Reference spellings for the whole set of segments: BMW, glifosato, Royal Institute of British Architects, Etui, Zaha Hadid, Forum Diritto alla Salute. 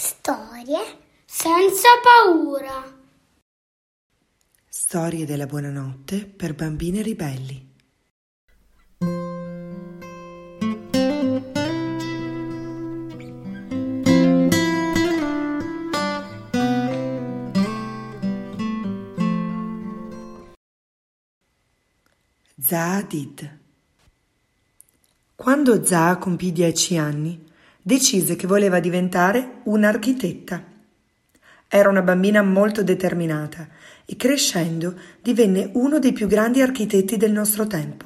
Storie senza paura. Storie della buonanotte per bambine ribelli. Zaha Hadid. Quando Zaha compì 10 anni, decise che voleva diventare un'architetta. Era una bambina molto determinata e crescendo divenne uno dei più grandi architetti del nostro tempo.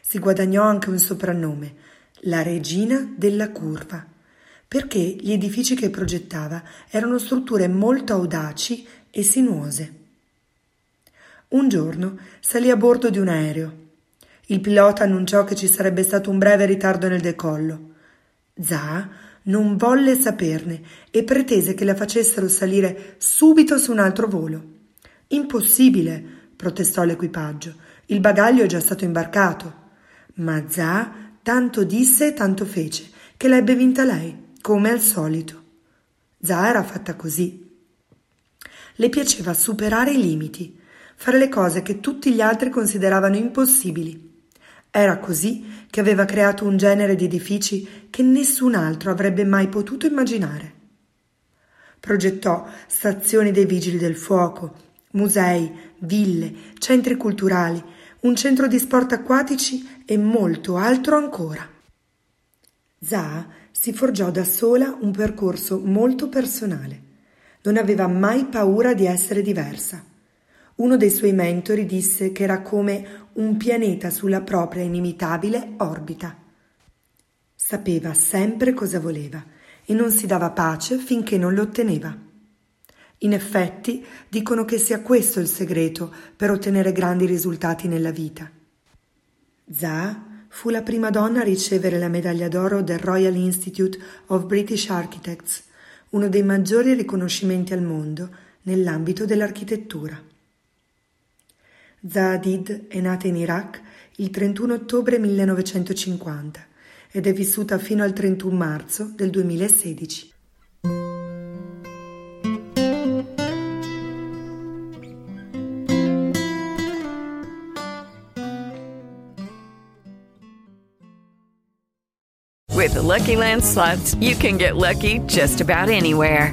Si guadagnò anche un soprannome, la regina della curva, perché gli edifici che progettava erano strutture molto audaci e sinuose. Un giorno salì a bordo di un aereo. Il pilota annunciò che ci sarebbe stato un breve ritardo nel decollo. Zaha non volle saperne e pretese che la facessero salire subito su un altro volo. «Impossibile!» protestò l'equipaggio. «Il bagaglio è già stato imbarcato». Ma Zaha tanto disse e tanto fece che l'ebbe vinta lei, come al solito. Zaha era fatta così. Le piaceva superare i limiti, fare le cose che tutti gli altri consideravano impossibili. Era così che aveva creato un genere di edifici che nessun altro avrebbe mai potuto immaginare. Progettò stazioni dei vigili del fuoco, musei, ville, centri culturali, un centro di sport acquatici e molto altro ancora. Zaha si forgiò da sola un percorso molto personale. Non aveva mai paura di essere diversa. Uno dei suoi mentori disse che era come un pianeta sulla propria inimitabile orbita. Sapeva sempre cosa voleva e non si dava pace finché non lo otteneva. In effetti, dicono che sia questo il segreto per ottenere grandi risultati nella vita. Zaha fu la prima donna a ricevere la medaglia d'oro del Royal Institute of British Architects, uno dei maggiori riconoscimenti al mondo nell'ambito dell'architettura. Zaha Hadid è nata in Iraq il 31 ottobre 1950 ed è vissuta fino al 31 marzo del 2016. With the Lucky Land Slots, you can get lucky just about anywhere.